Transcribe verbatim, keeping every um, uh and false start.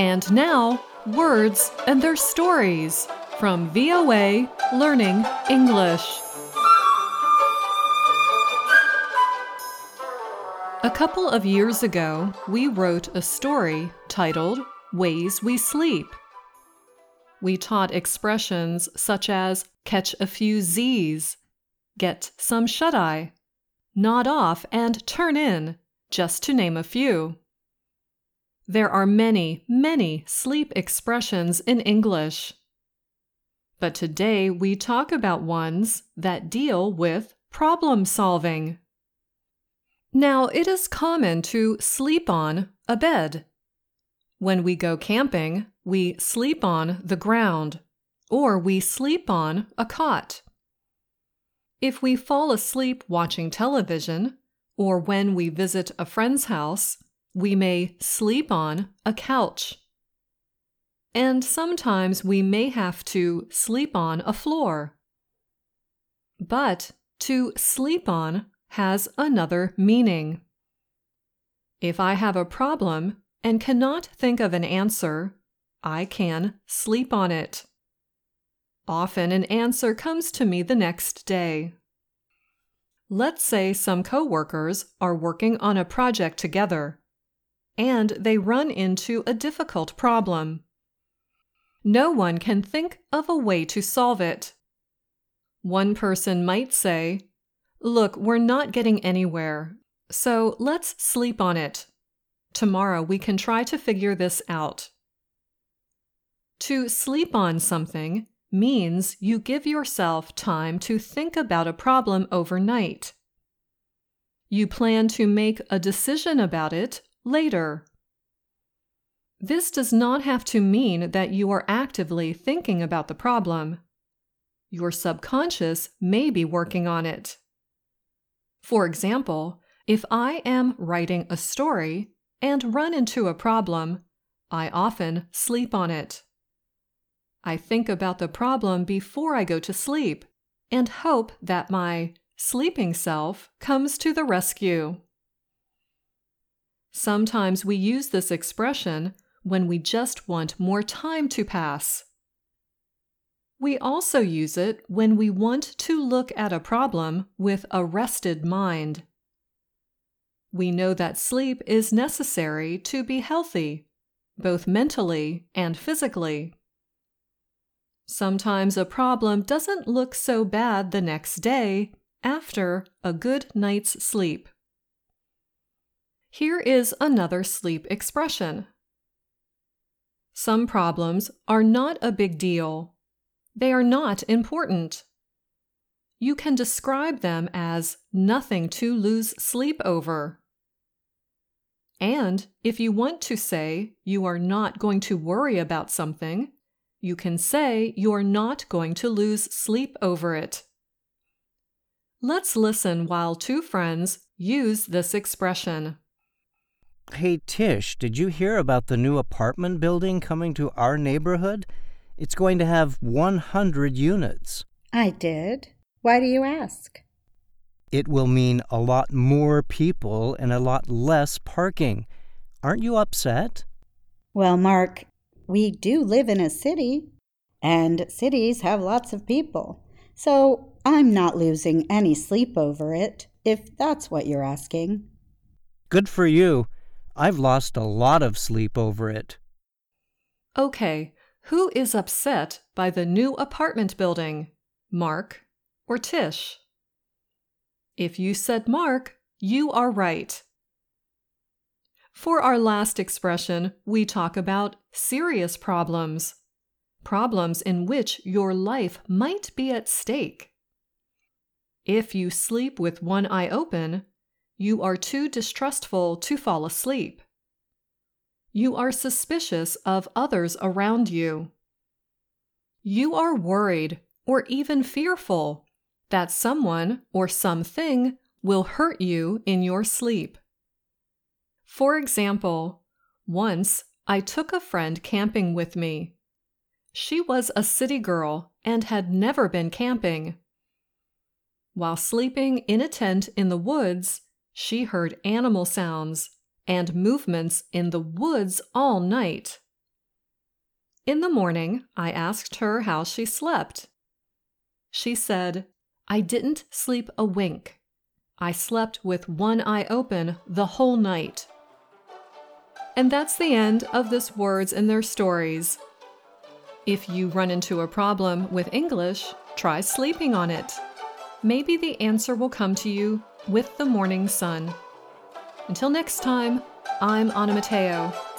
And now, words and their stories from V O A Learning English. A couple of years ago, we wrote a story titled Ways We Sleep. We taught expressions such as catch a few Z's, get some shut-eye, nod off and turn in, just to name a few. There are many, many sleep expressions in English. But today we talk about ones that deal with problem solving. Now, it is common to sleep on a bed. When we go camping, we sleep on the ground, or we sleep on a cot. If we fall asleep watching television, or when we visit a friend's house, we may sleep on a couch. And sometimes we may have to sleep on a floor. But to sleep on has another meaning. If I have a problem and cannot think of an answer, I can sleep on it. Often an answer comes to me the next day. Let's say some coworkers are working on a project together, and they run into a difficult problem. No one can think of a way to solve it. One person might say, "Look, we're not getting anywhere, so let's sleep on it. Tomorrow we can try to figure this out." To sleep on something means you give yourself time to think about a problem overnight. You plan to make a decision about it later. This does not have to mean that you are actively thinking about the problem. Your subconscious may be working on it. For example, if I am writing a story and run into a problem, I often sleep on it. I think about the problem before I go to sleep and hope that my sleeping self comes to the rescue. Sometimes we use this expression when we just want more time to pass. We also use it when we want to look at a problem with a rested mind. We know that sleep is necessary to be healthy, both mentally and physically. Sometimes a problem doesn't look so bad the next day after a good night's sleep. Here is another sleep expression. Some problems are not a big deal. They are not important. You can describe them as nothing to lose sleep over. And if you want to say you are not going to worry about something, you can say you're not going to lose sleep over it. Let's listen while two friends use this expression. Hey, Tish, did you hear about the new apartment building coming to our neighborhood? It's going to have one hundred units. I did. Why do you ask? It will mean a lot more people and a lot less parking. Aren't you upset? Well, Mark, we do live in a city, and cities have lots of people. So I'm not losing any sleep over it, if that's what you're asking. Good for you. I've lost a lot of sleep over it. Okay, who is upset by the new apartment building, Mark or Tish? If you said Mark, you are right. For our last expression, we talk about serious problems, problems in which your life might be at stake. If you sleep with one eye open, you are too distrustful to fall asleep. You are suspicious of others around you. You are worried or even fearful that someone or something will hurt you in your sleep. For example, once I took a friend camping with me. She was a city girl and had never been camping. While sleeping in a tent in the woods, she heard animal sounds and movements in the woods all night, In the morning, I asked her how she slept. She said, "I didn't sleep a wink. I slept with one eye open the whole night." And that's the end of this Words and Their Stories. If you run into a problem with English, try sleeping on it. Maybe the answer will come to you with the morning sun. Until next time, I'm Ana Mateo.